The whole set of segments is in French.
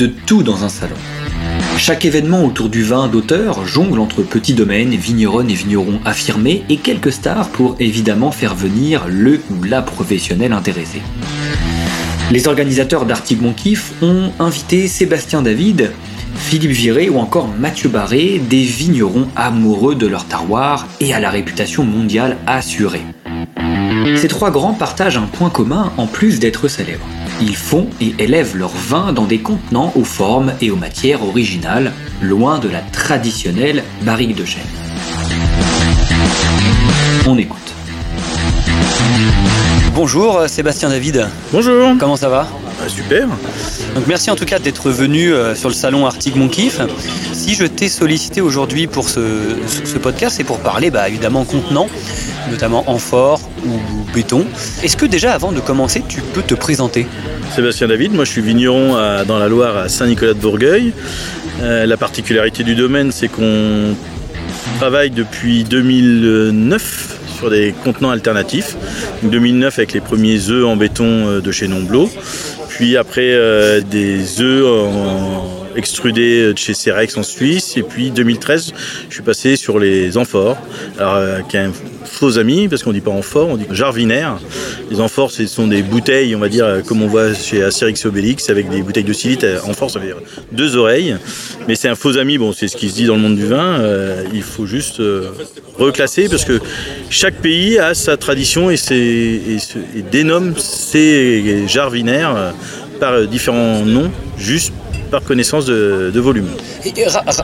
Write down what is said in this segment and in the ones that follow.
de tout dans un salon. Chaque événement autour du vin d'auteur jongle entre petits domaines, vigneronnes et vignerons affirmés et quelques stars pour évidemment faire venir le ou la professionnelle intéressée. Les organisateurs d'Artigues Monkiff ont invité Sébastien David, Philippe Viret ou encore Matthieu Barret, des vignerons amoureux de leur terroir et à la réputation mondiale assurée. Ces trois grands partagent un point commun en plus d'être célèbres. Ils font et élèvent leur vin dans des contenants aux formes et aux matières originales, loin de la traditionnelle barrique de chêne. On écoute. Bonjour Sébastien David. Bonjour. Comment ça va ? Super. Donc merci en tout cas d'être venu sur le salon Artigues Monkiff. Si je t'ai sollicité aujourd'hui pour ce podcast, c'est pour parler évidemment contenant, notamment amphore ou béton. Est-ce que déjà avant de commencer, tu peux te présenter ? Sébastien David, moi je suis vigneron dans la Loire à Saint-Nicolas-de-Bourgueil. La particularité du domaine, c'est qu'on travaille depuis 2009 sur des contenants alternatifs. Donc 2009 avec les premiers œufs en béton de chez Nomblot. Puis après des œufs extrudés de chez Cerex en Suisse. Et puis 2013, je suis passé sur les amphores. Alors, qui est un faux ami, parce qu'on ne dit pas amphore, on dit jarvinaire. Les amphores, ce sont des bouteilles, on va dire, comme on voit chez Astérix et Obélix, avec des bouteilles de 6 litres. Amphore, ça veut dire deux oreilles. Mais c'est un faux ami, bon, c'est ce qui se dit dans le monde du vin. Il faut juste reclasser, parce que chaque pays a sa tradition et dénomme ses jarvinaires par différents noms, juste par connaissance de volume.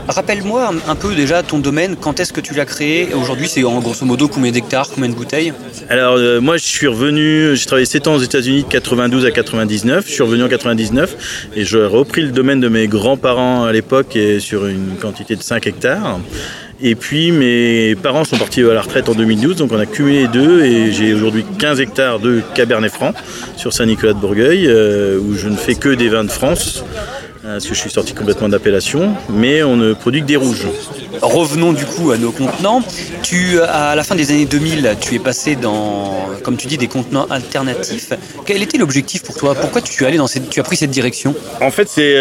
Rappelle-moi un peu déjà ton domaine, quand est-ce que tu l'as créé ? Aujourd'hui, c'est en grosso modo combien d'hectares, combien de bouteilles ? Alors moi, je suis revenu, j'ai travaillé 7 ans aux États-Unis de 92 à 99, je suis revenu en 99 et j'ai repris le domaine de mes grands-parents à l'époque et sur une quantité de 5 hectares. Et puis mes parents sont partis à la retraite en 2012, donc on a cumulé les deux et j'ai aujourd'hui 15 hectares de Cabernet Franc sur Saint-Nicolas-de-Bourgueil où je ne fais que des vins de France. Parce que je suis sorti complètement d'appellation, mais on ne produit que des rouges. Revenons du coup à nos contenants. À la fin des années 2000, tu es passé dans, comme tu dis, des contenants alternatifs. Quel était l'objectif pour toi ? Pourquoi tu as pris cette direction ? En fait, c'est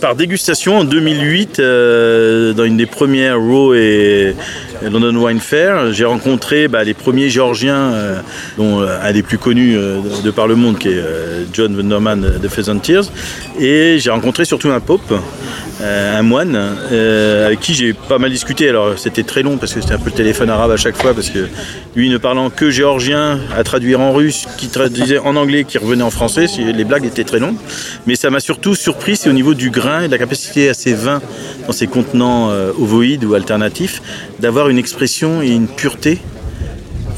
par dégustation en 2008, dans une des premières Raw et London Wine Fair, j'ai rencontré les premiers Géorgiens, dont un des plus connus de par le monde, qui est John Wunderman de Pheasant Tears, et j'ai rencontré surtout un pope, un moine, avec qui j'ai pas mal discuté. Alors c'était très long parce que c'était un peu le téléphone arabe à chaque fois, parce que lui ne parlant que géorgien, à traduire en russe, qui traduisait en anglais, qui revenait en français, les blagues étaient très longues. Mais ça m'a surtout surpris, c'est au niveau du grain et de la capacité à ces vins, dans ces contenants ovoïdes ou alternatifs, d'avoir une expression et une pureté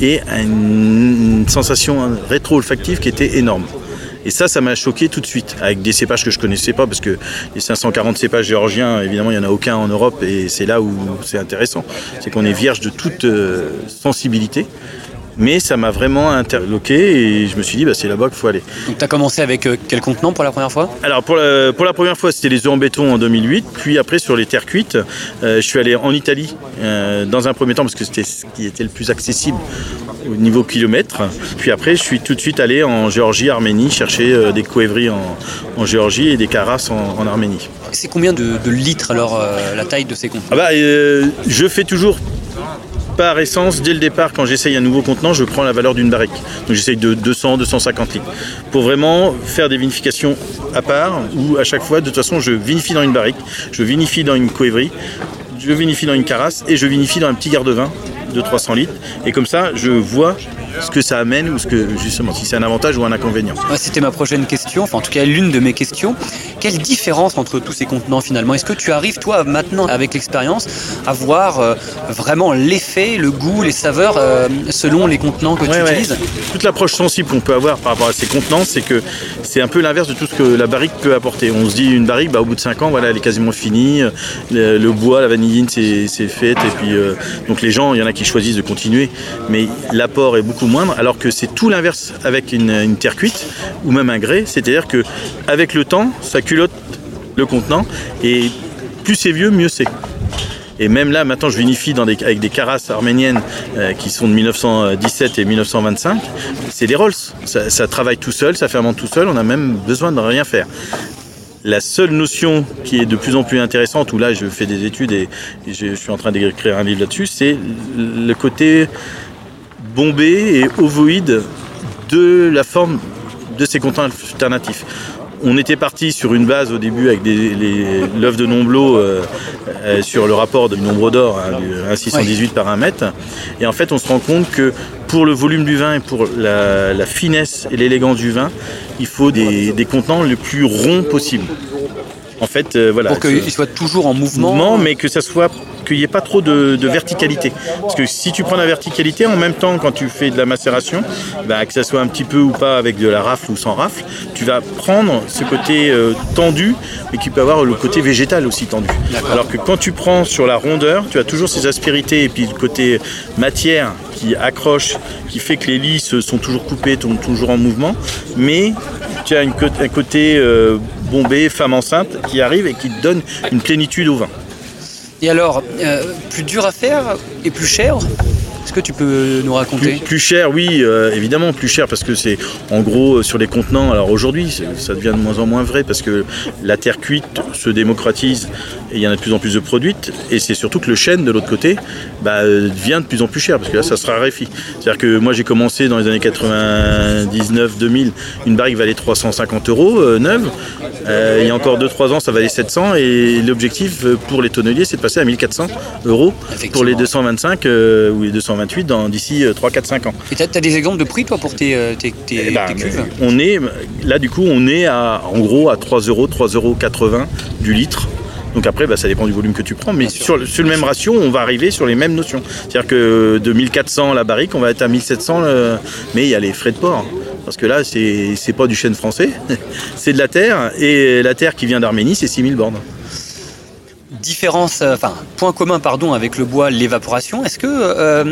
et une sensation rétro-olfactive qui était énorme. Et ça m'a choqué tout de suite, avec des cépages que je ne connaissais pas, parce que les 540 cépages géorgiens, évidemment, il n'y en a aucun en Europe, et c'est là où c'est intéressant, c'est qu'on est vierge de toute sensibilité. Mais ça m'a vraiment interloqué et je me suis dit, c'est là-bas qu'il faut aller. Donc tu as commencé avec quel contenant pour la première fois ? Alors pour la première fois, c'était les œufs en béton en 2008. Puis après, sur les terres cuites, je suis allé en Italie dans un premier temps parce que c'était ce qui était le plus accessible au niveau kilomètre. Puis après, je suis tout de suite allé en Géorgie, Arménie, chercher des qvevri en Géorgie et des carasses en Arménie. C'est combien de litres alors la taille de ces contenants ? Je fais toujours... Par essence, dès le départ, quand j'essaye un nouveau contenant, je prends la valeur d'une barrique. Donc j'essaye de 200-250 litres. Pour vraiment faire des vinifications à part, où à chaque fois, de toute façon, je vinifie dans une barrique, je vinifie dans une qvevri, je vinifie dans une carasse et je vinifie dans un petit garde-vin de 300 litres. Et comme ça, je vois ce que ça amène ou ce que, justement, si c'est un avantage ou un inconvénient. C'était ma prochaine question, enfin en tout cas l'une de mes questions. Quelle différence entre tous ces contenants finalement ? Est-ce que tu arrives, toi, maintenant, avec l'expérience, à voir vraiment l'effet, le goût, les saveurs selon les contenants que tu utilises ? Toute l'approche sensible qu'on peut avoir par rapport à ces contenants, c'est que c'est un peu l'inverse de tout ce que la barrique peut apporter. On se dit une barrique, au bout de 5 ans, voilà, elle est quasiment finie, le bois, la vanilline, c'est fait, et puis donc les gens, il y en a qui choisissent de continuer, mais l'apport est beaucoup moindre, alors que c'est tout l'inverse avec une terre cuite ou même un grès, c'est-à-dire que avec le temps, ça culotte le contenant et plus c'est vieux, mieux c'est. Et même là, maintenant, je vinifie avec des carasses arméniennes qui sont de 1917 et 1925. C'est des Rolls. Ça travaille tout seul, ça fermente tout seul, on n'a même besoin de rien faire. La seule notion qui est de plus en plus intéressante, où là je fais des études et je suis en train d'écrire un livre là-dessus, c'est le côté bombé et ovoïde de la forme de ces contenants alternatifs. On était parti sur une base au début avec l'œuvre de Nomblot sur le rapport du nombre d'or, hein, 1,618 par 1 mètre. Et en fait, on se rend compte que pour le volume du vin et pour la finesse et l'élégance du vin, il faut des contenants les plus ronds possible. En fait, voilà. Pour qu'il soit toujours en mouvement, mais que ça soit, qu'il n'y ait pas trop de verticalité. Parce que si tu prends la verticalité, en même temps, quand tu fais de la macération, bah, que ça soit un petit peu ou pas avec de la rafle ou sans rafle, tu vas prendre ce côté tendu, mais qui peut avoir le côté végétal aussi tendu. D'accord. Alors que quand tu prends sur la rondeur, tu as toujours ces aspérités et puis le côté matière qui accroche, qui fait que les lisses sont toujours coupées, tournent toujours en mouvement, mais tu as un côté bombé, femme enceinte, qui arrive et qui te donne une plénitude au vin. Et alors, plus dur à faire et plus cher ? Est-ce que tu peux nous raconter ? Plus cher, oui, évidemment, plus cher, parce que c'est, en gros, sur les contenants, alors aujourd'hui, ça devient de moins en moins vrai, parce que la terre cuite se démocratise, et il y en a de plus en plus de produites, et c'est surtout que le chêne, de l'autre côté, bah, devient de plus en plus cher, parce que là, ça se raréfie. C'est-à-dire que moi, j'ai commencé dans les années 99-2000, une barrique valait 350 €, neuve, il y a encore 2-3 ans, ça valait 700, et l'objectif pour les tonneliers, c'est de passer à 1 400 € pour les 225 ou les 220. D'ici 3, 4, 5 ans. Et tu as des exemples de prix, toi, pour tes cuves ? On est, là, du coup, on est en gros à 3,80 € du litre. Donc après, bah, ça dépend du volume que tu prends. Mais sur le même ratio, on va arriver sur les mêmes notions. C'est-à-dire que de 1 400 la barrique, on va être à 1 700. Mais il y a les frais de port. Parce que là, c'est pas du chêne français. C'est de la terre. Et la terre qui vient d'Arménie, c'est 6000 bornes. Point commun, avec le bois, l'évaporation. Est-ce que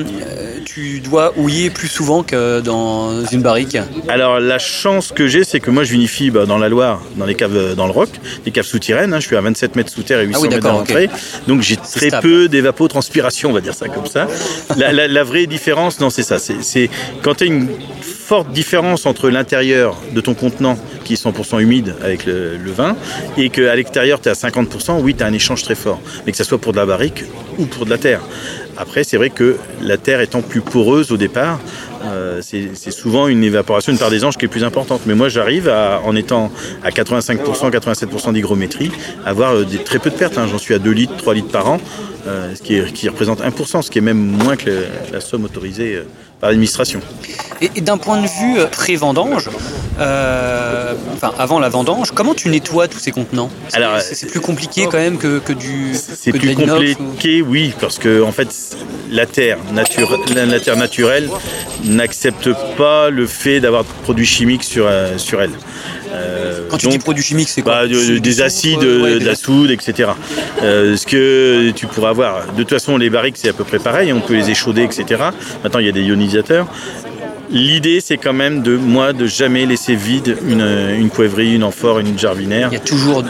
tu dois houiller plus souvent que dans une barrique ? Alors la chance que j'ai, c'est que moi je vinifie dans la Loire, dans les caves dans le roc, les caves souterraines. Je suis à 27 mètres sous terre et 800 mètres à l'entrée, donc j'ai très peu d'évapotranspiration, on va dire ça comme ça. La vraie différence, non, c'est ça. C'est quand tu as une forte différence entre l'intérieur de ton contenant qui est 100% humide avec le vin et qu'à l'extérieur tu es à 50%, oui, tu as un échange très fort, mais que ça soit pour de la barrique ou pour de la terre. Après, c'est vrai que la terre étant plus poreuse au départ, c'est souvent une évaporation, une part des anges qui est plus importante. Mais moi, j'arrive, en étant à 85%, 87% d'hygrométrie, à avoir très peu de pertes. J'en suis à 2 litres, 3 litres par an, ce qui représente 1%, ce qui est même moins que la somme autorisée par l'administration. Et d'un point de vue pré-vendange, avant la vendange, comment tu nettoies tous ces contenants ? C'est plus compliqué quand même que de l'inox, oui, parce que en fait, la terre naturelle n'accepte pas le fait d'avoir de produits chimiques sur elle. Quand tu dis produits chimiques, c'est quoi ? Des acides, de la soude, etc. Ce que tu pourras avoir. De toute façon, les barriques, c'est à peu près pareil. On peut les échauder, etc. Maintenant, il y a des ionisateurs. L'idée, c'est quand même de jamais laisser vide une qvevri, une amphore, une jardinière. Il y a toujours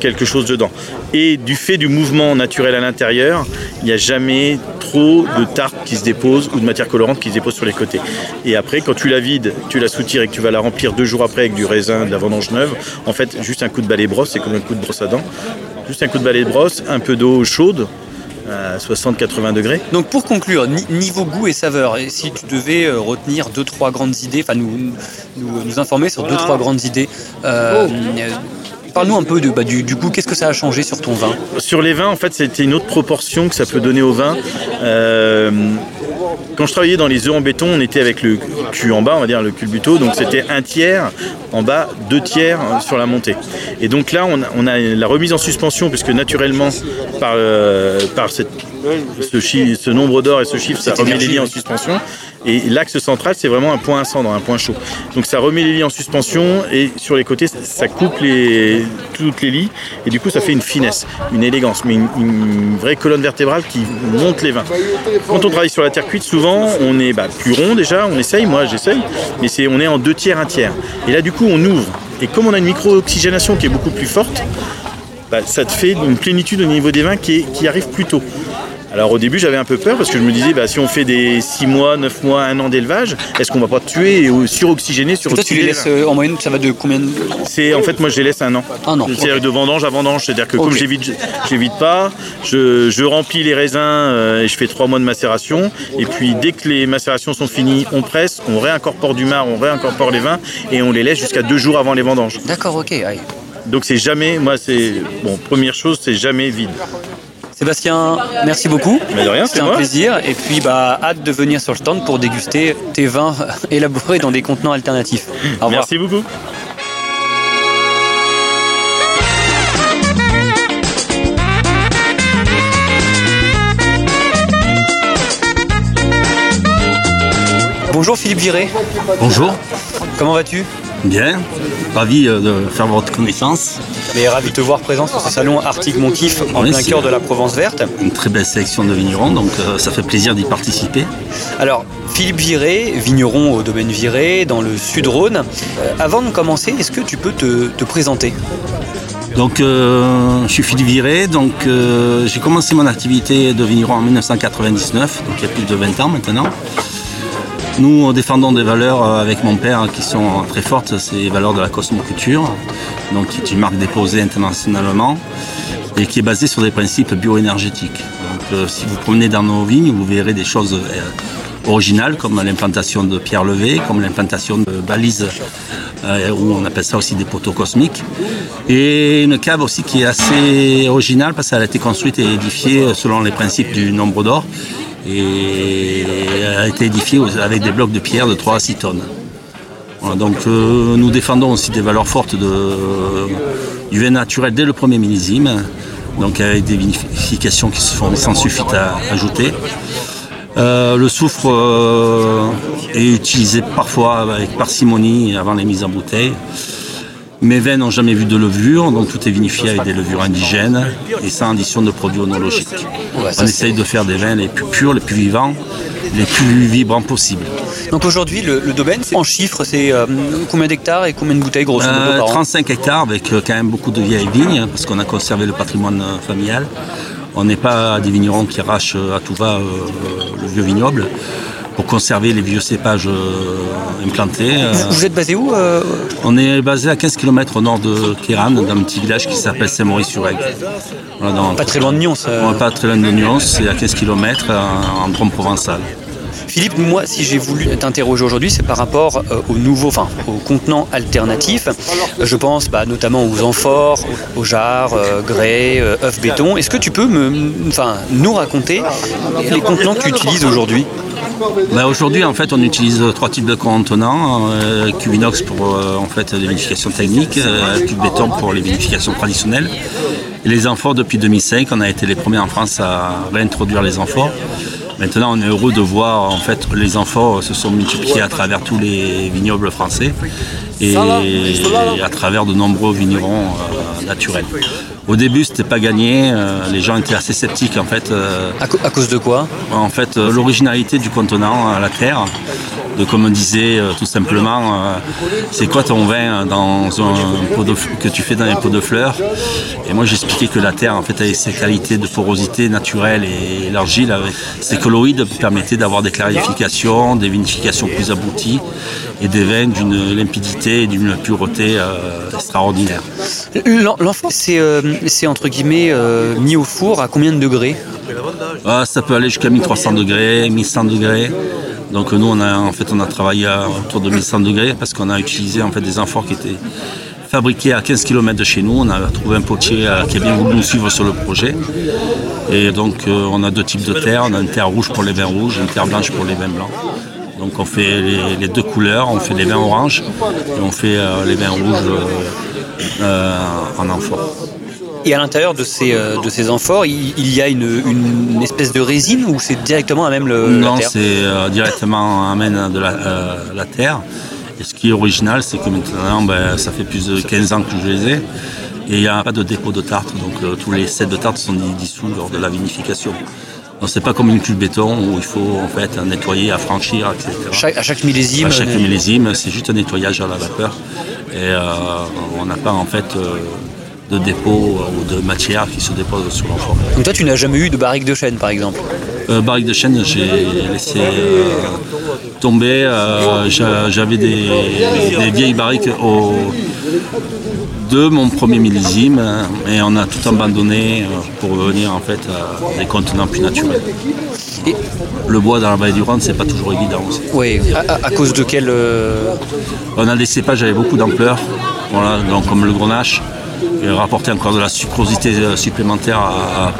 quelque chose dedans. Et du fait du mouvement naturel à l'intérieur, il n'y a jamais trop de tartre qui se dépose ou de matière colorante qui se dépose sur les côtés. Et après, quand tu la vides, tu la soutires et que tu vas la remplir 2 jours après avec du raisin, de la vendange neuve, en fait, juste un coup de balai brosse, c'est comme un coup de brosse à dents. Juste un coup de balai brosse, un peu d'eau chaude, à 60-80 degrés. Donc pour conclure, niveau goût et saveur, et si tu devais retenir 2-3 grandes idées, nous informer sur 2-3 grandes idées, parle-nous un peu du goût, qu'est-ce que ça a changé sur ton vin ? Sur les vins, en fait, c'était une autre proportion que ça peut donner au vin. Quand je travaillais dans les œufs en béton, on était avec le cul en bas, on va dire le culbuto, donc c'était 1/3 en bas, 2/3 sur la montée. Et donc là, on a la remise en suspension, puisque naturellement, par ce nombre d'or et ce chiffre, ça remet les liens en suspension. Et l'axe central, c'est vraiment un point à cendre, un point chaud. Donc ça remet les liens en suspension et sur les côtés, ça coupe toutes les lies. Et du coup, ça fait une finesse, une élégance, mais une vraie colonne vertébrale qui monte les vins. Quand on travaille sur la terre cuite, souvent, on est plus rond déjà, j'essaye, mais on est en 2/3, 1/3. Et là, du coup, on ouvre. Et comme on a une micro-oxygénation qui est beaucoup plus forte, ça te fait une plénitude au niveau des vins qui arrive plus tôt. Alors au début j'avais un peu peur parce que je me disais si on fait des 6 mois, 9 mois, 1 an d'élevage, est-ce qu'on va pas tuer et suroxygéner sur toi, tu les laisses en moyenne, ça va de combien de... C'est, en fait moi je les laisse 1 an. C'est-à-dire de vendange à vendange, c'est-à-dire que comme j'évite pas, je remplis les raisins et je fais 3 mois de macération et puis dès que les macérations sont finies, on presse, on réincorpore du marc, on réincorpore les vins et on les laisse jusqu'à 2 jours avant les vendanges. D'accord, ok. Allez. Donc c'est jamais, première chose, c'est jamais vide. Sébastien, merci beaucoup. Mais de rien, c'était un plaisir. Et puis, hâte de venir sur le stand pour déguster tes vins élaborés dans des contenants alternatifs. Au revoir. Merci beaucoup. Bonjour Philippe Viret. Bonjour. Comment vas-tu ? Bien, ravi de faire votre connaissance. Mais ravi de te voir présent sur ce salon Artigues Monkiff en plein cœur de la Provence Verte. Une très belle sélection de vignerons, donc ça fait plaisir d'y participer. Alors, Philippe Viret, vigneron au domaine Viret, dans le Sud-Rhône. Avant de commencer, est-ce que tu peux te présenter ? Donc, je suis Philippe Viret, j'ai commencé mon activité de vigneron en 1999, donc il y a plus de 20 ans maintenant. Nous défendons des valeurs avec mon père qui sont très fortes, c'est les valeurs de la cosmoculture, donc qui est une marque déposée internationalement et qui est basée sur des principes bioénergétiques. Donc, si vous promenez dans nos vignes, vous verrez des choses originales comme l'implantation de pierres levées, comme l'implantation de balises, où on appelle ça aussi des poteaux cosmiques, et une cave aussi qui est assez originale parce qu'elle a été construite et édifiée selon les principes du nombre d'or. Et a été édifiée avec des blocs de pierre de 3 à 6 tonnes. Voilà, donc nous défendons aussi des valeurs fortes du vin naturel dès le premier millésime, donc avec des vinifications qui se font sans sulfite à ajouter. Le soufre est utilisé parfois avec parcimonie avant les mises en bouteille. Mes vins n'ont jamais vu de levure, donc tout est vinifié avec des levures indigènes et sans addition de produits onologiques. On essaye de faire des vins les plus purs, les plus vivants, les plus vibrants possibles. Donc aujourd'hui, le domaine, en chiffres, c'est combien d'hectares et combien de bouteilles grosses par an ? 35 hectares avec quand même beaucoup de vieilles vignes, parce qu'on a conservé le patrimoine familial. On n'est pas des vignerons qui arrachent à tout va le vieux vignoble. Pour conserver les vieux cépages implantés. Vous êtes basé où On est basé à 15 km au nord de Kéran, dans un petit village qui s'appelle Saint-Maurice-sur-Aigle. Voilà, pas très loin de Nyons. Pas très loin de Nyons, c'est à 15 km en Drôme provençal. Philippe, moi, si j'ai voulu t'interroger aujourd'hui, c'est par rapport aux contenants alternatifs. Je pense notamment aux amphores, aux jarres, grès, œufs béton. Est-ce que tu peux nous raconter les contenants que tu utilises aujourd'hui ? Aujourd'hui, en fait, on utilise 3 types de contenants. Cubinox pour les vinifications techniques, cube béton pour les vinifications traditionnelles. Et les amphores, depuis 2005, on a été les premiers en France à réintroduire les amphores. Maintenant, on est heureux de voir, les amphores se sont multipliés à travers tous les vignobles français et à travers de nombreux vignerons naturels. Au début, c'était pas gagné. Les gens étaient assez sceptiques, À cause de quoi ? L'originalité du contenant à la terre. Comme on disait tout simplement, c'est quoi ton vin dans que tu fais dans un pot de fleurs ? Et moi, j'expliquais que la terre, avec ses qualités de porosité naturelle et l'argile, ses colloïdes permettaient d'avoir des clarifications, des vinifications plus abouties et des vins d'une limpidité et d'une pureté extraordinaire. L'amphore, c'est entre guillemets mis au four à combien de degrés ? Ça peut aller jusqu'à 1300 degrés, 1100 degrés. Donc nous, on a travaillé autour de 1100 degrés parce qu'on a utilisé des amphores qui étaient fabriqués à 15 km de chez nous. On a trouvé un potier qui a bien voulu nous suivre sur le projet. Et donc on a 2 types de terre. On a une terre rouge pour les vins rouges, une terre blanche pour les vins blancs. Donc on fait les 2 couleurs, on fait les vins oranges et on fait les vins rouges en amphore. Et à l'intérieur de ces amphores, il y a une espèce de résine ou c'est directement à même la terre ? Non, c'est directement à même de la terre. Et ce qui est original, c'est que maintenant, ça fait plus de 15 ans que je les ai. Et il n'y a pas de dépôt de tarte. Donc tous les sets de tarte sont dissous lors de la vinification. Donc c'est pas comme une cube béton où il faut nettoyer, affranchir, etc. À chaque millésime, c'est juste un nettoyage à la vapeur. Et on n'a pas de dépôts ou de matières qui se déposent sur l'amphore. Donc toi, tu n'as jamais eu de barrique de chêne, par exemple ? Barrique de chêne, j'ai laissé tomber. J'avais des vieilles barriques de mon premier millésime et on a tout abandonné pour revenir en fait à des contenants plus naturels. Et le bois dans la vallée du Rhône, c'est pas toujours évident aussi. Oui, à cause de quel... On a des cépages avec beaucoup d'ampleur, voilà, donc comme le grenache, qui rapportait encore de la sucrosité supplémentaire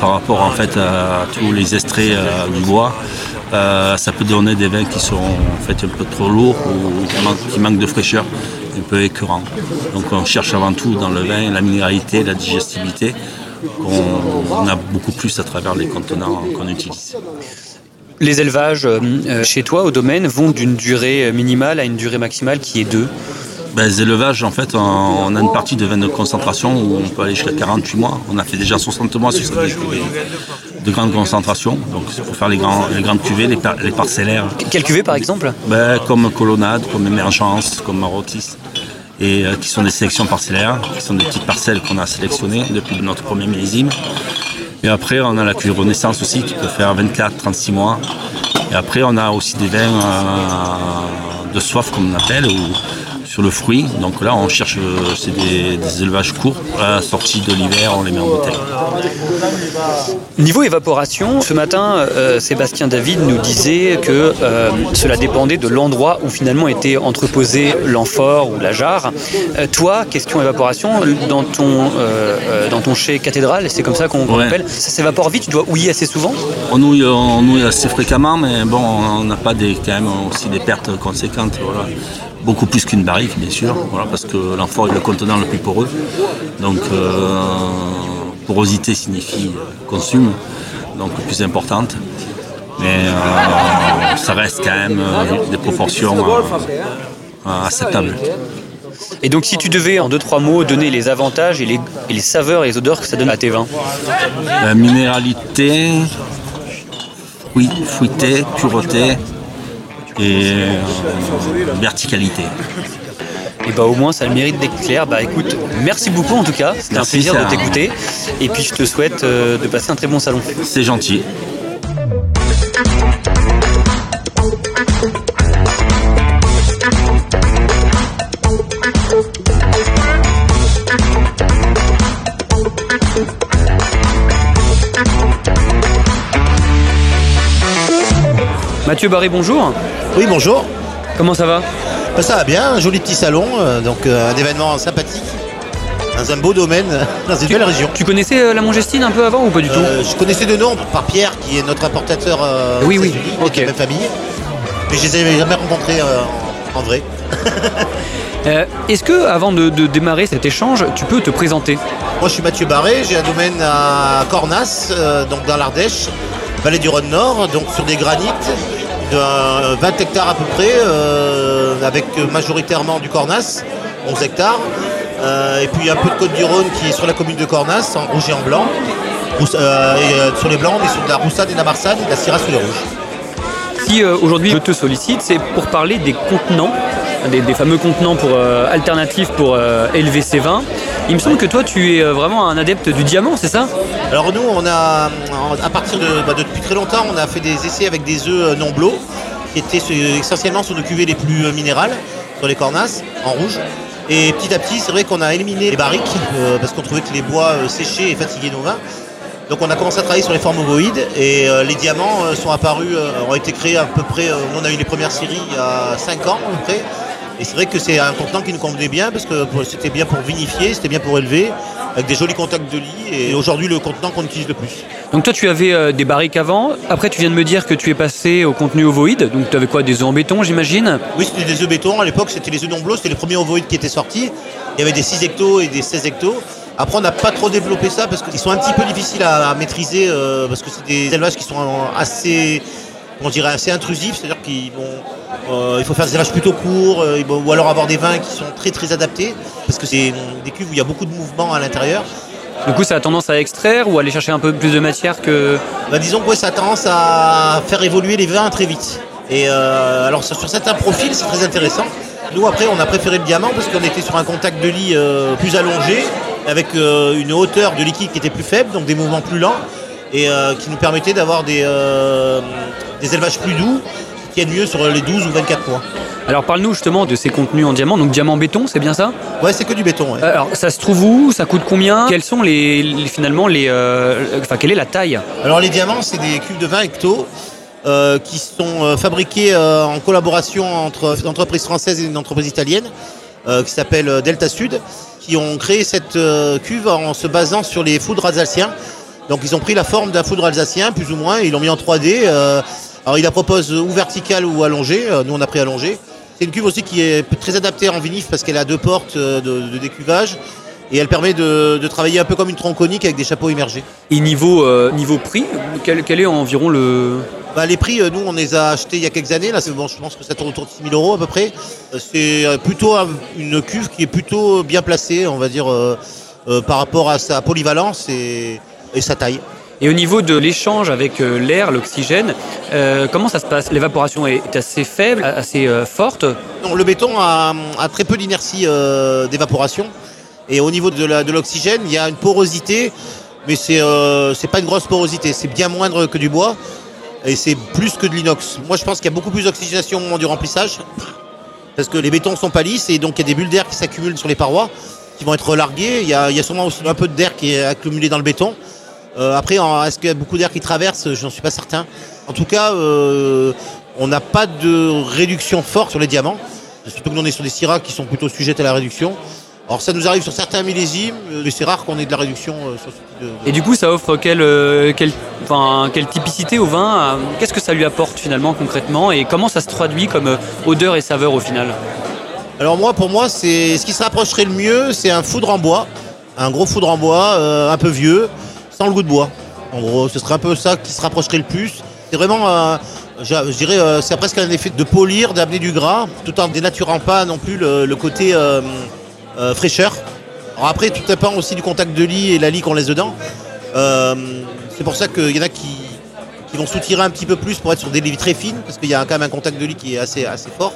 par rapport en fait à tous les extraits du bois. Ça peut donner des vins qui sont en fait un peu trop lourds ou qui manquent de fraîcheur, un peu écœurant. Donc on cherche avant tout dans le vin la minéralité, la digestivité, qu'on a beaucoup plus à travers les contenants qu'on utilise. Les élevages chez toi au domaine vont d'une durée minimale à une durée maximale qui est 2. Les élevages, en fait, on a une partie de vins de concentration où on peut aller jusqu'à 48 mois. On a fait déjà 60 mois sur cette cuvée de grande concentration. Donc, c'est pour faire les grandes cuvées, les parcellaires. Quelles cuvées, par exemple ? Comme Colonnade, comme Émergence, comme Marotis. Et qui sont des sélections parcellaires, qui sont des petites parcelles qu'on a sélectionnées depuis notre premier millésime. Et après, on a la cuvée Renaissance aussi, qui peut faire 24, 36 mois. Et après, on a aussi des vins de soif, comme on appelle, sur le fruit, donc là on cherche, c'est des élevages courts, à la sortie de l'hiver on les met en bouteille. Niveau évaporation, ce matin Sébastien David nous disait que cela dépendait de l'endroit où finalement était entreposé l'amphore ou la jarre. Toi, question évaporation, dans ton chai cathédrale, c'est comme ça qu'on l'appelle, ça s'évapore vite, tu dois houiller assez souvent ? On houille assez fréquemment, mais bon, on n'a pas quand même aussi des pertes conséquentes, voilà. Beaucoup plus qu'une barrique, bien sûr, voilà, parce que l'amphore est le contenant le plus poreux. Donc, porosité signifie consomme, donc plus importante. Mais ça reste quand même des proportions acceptables. Et donc, si tu devais, en 2-3 mots, donner les avantages et les saveurs et les odeurs que ça donne à tes vins ? La minéralité, fruité, pureté. Et verticalité. Et au moins ça a le mérite d'être clair. Écoute, merci beaucoup en tout cas, c'était un plaisir de t'écouter. Et puis je te souhaite de passer un très bon salon. C'est gentil. Matthieu Barret, bonjour. Oui, bonjour. Comment ça va ? Ça va bien, un joli petit salon, donc un événement sympathique, dans un beau domaine, dans une belle région. Tu connaissais la Mongestine un peu avant ou pas du tout ? Je connaissais de nom, par Pierre, qui est notre importateur oui, okay. De la même famille, mais je ne les avais jamais rencontrés en vrai. Est-ce que, avant de démarrer cet échange, tu peux te présenter ? Moi, je suis Matthieu Barret, j'ai un domaine à Cornas, donc dans l'Ardèche, vallée du Rhône-Nord, donc sur des granites, de 20 hectares à peu près, avec majoritairement du Cornas, 11 hectares, et puis un peu de Côte-du-Rhône qui est sur la commune de Cornas, en rouge et en blanc. Sur les blancs, on est sur de la Roussade et de la Marsanne, et de la Syrah sur les rouges. Si aujourd'hui je te sollicite, c'est pour parler des contenants, des fameux contenants alternatifs pour élever ces vins. Il me semble que toi, tu es vraiment un adepte du diamant, c'est ça ? Alors nous, on a, à partir de depuis très longtemps, on a fait des essais avec des œufs Nomblot, qui étaient essentiellement sur nos cuvées les plus minérales, sur les Cornas, en rouge. Et petit à petit, c'est vrai qu'on a éliminé les barriques, parce qu'on trouvait que les bois séchés et fatiguaient nos vins. Donc on a commencé à travailler sur les formes ovoïdes, et les diamants sont apparus, ont été créés à peu près, on a eu les premières séries il y a 5 ans à peu près. Et c'est vrai que c'est un contenant qui nous convenait bien parce que c'était bien pour vinifier, c'était bien pour élever, avec des jolis contacts de lit et aujourd'hui le contenant qu'on utilise le plus. Donc toi tu avais des barriques avant, après tu viens de me dire que tu es passé au contenu ovoïde, donc tu avais quoi, des œufs en béton j'imagine ? Oui, c'était des œufs béton, à l'époque c'était les œufs Nomblot, c'était les premiers ovoïdes qui étaient sortis, il y avait des 6 hectos et des 16 hectos. Après on n'a pas trop développé ça parce qu'ils sont un petit peu difficiles à maîtriser parce que c'est des élevages qui sont assez... on dirait assez intrusif, c'est-à-dire qu'il faut faire des élevages plutôt courts ou alors avoir des vins qui sont très très adaptés parce que c'est des cuves où il y a beaucoup de mouvements à l'intérieur. Du coup ça a tendance à extraire ou à aller chercher un peu plus de matière que... disons que ça a tendance à faire évoluer les vins très vite. Et alors sur certains profils c'est très intéressant. Nous après on a préféré le diamant parce qu'on était sur un contact de lit plus allongé avec une hauteur de liquide qui était plus faible, donc des mouvements plus lents, et qui nous permettait d'avoir des élevages plus doux, qui aident mieux sur les 12 ou 24 mois. Alors parle-nous justement de ces contenus en diamant, donc diamant béton, c'est bien ça ? Ouais, c'est que du béton. Ouais. Alors ça se trouve où ? Ça coûte combien ? Quels sont quelle est la taille ? Alors les diamants, c'est des cubes de 20 hectos qui sont fabriqués en collaboration entre une entreprise française et une entreprise italienne qui s'appelle Delta Sud, qui ont créé cette cuve en se basant sur les foudres alsaciens. Donc ils ont pris la forme d'un foudre alsacien, plus ou moins, et ils l'ont mis en 3D. Alors ils la proposent ou verticale ou allongée. Nous on a pris allongée. C'est une cuve aussi qui est très adaptée en vinif parce qu'elle a deux portes de décuvage. Et elle permet de travailler un peu comme une tronc conique avec des chapeaux immergés. Et niveau prix, quel est environ le... les prix, nous on les a achetés il y a quelques années. Là, je pense que ça tourne autour de 6 000 € à peu près. C'est plutôt une cuve qui est plutôt bien placée, on va dire, par rapport à sa polyvalence et sa taille. Et au niveau de l'échange avec l'air, l'oxygène, comment ça se passe ? L'évaporation est assez faible, assez forte ? Non, le béton a très peu d'inertie d'évaporation. Et au niveau de l'oxygène, il y a une porosité, mais c'est pas une grosse porosité. C'est bien moindre que du bois et c'est plus que de l'inox. Moi, je pense qu'il y a beaucoup plus d'oxygénation au moment du remplissage parce que les bétons sont pas lisses et donc il y a des bulles d'air qui s'accumulent sur les parois qui vont être relarguées. Il y a sûrement aussi un peu d'air qui est accumulé dans le béton. Après, est-ce qu'il y a beaucoup d'air qui traverse ? Je n'en suis pas certain. En tout cas, on n'a pas de réduction forte sur les diamants. Surtout que nous, on est sur des Syrah qui sont plutôt sujettes à la réduction. Alors, ça nous arrive sur certains millésimes, mais c'est rare qu'on ait de la réduction. Sur ce type de... Et du coup, ça offre quelle typicité au vin ? Qu'est-ce que ça lui apporte finalement concrètement ? Et comment ça se traduit comme odeur et saveur au final ? Alors pour moi, c'est ce qui se rapprocherait le mieux, c'est un foudre en bois. Un gros foudre en bois, un peu vieux. Sans le goût de bois. En gros, ce serait un peu ça qui se rapprocherait le plus. C'est vraiment, je dirais, c'est presque un effet de polir, d'amener du gras, tout en dénaturant pas non plus le côté fraîcheur. Alors après, tout dépend aussi du contact de lie et la lie qu'on laisse dedans. C'est pour ça qu'il y en a qui vont soutirer un petit peu plus pour être sur des lies très fines, parce qu'il y a quand même un contact de lie qui est assez fort.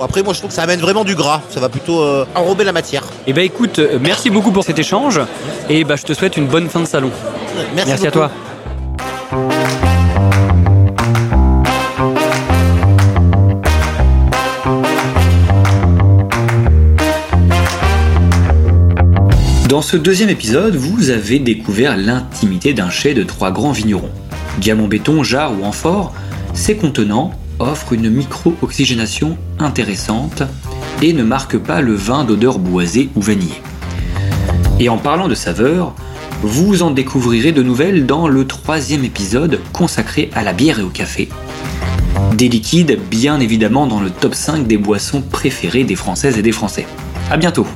Après, moi, je trouve que ça amène vraiment du gras. Ça va plutôt enrober la matière. Eh bien, écoute, merci beaucoup pour cet échange. Et je te souhaite une bonne fin de salon. Merci à toi. Dans ce deuxième épisode, vous avez découvert l'intimité d'un chai de trois grands vignerons. Diamant béton, jarre ou amphore, ces contenants offre une micro-oxygénation intéressante et ne marque pas le vin d'odeur boisée ou vanillée. Et en parlant de saveurs, vous en découvrirez de nouvelles dans le troisième épisode consacré à la bière et au café. Des liquides bien évidemment dans le top 5 des boissons préférées des Françaises et des Français. À bientôt.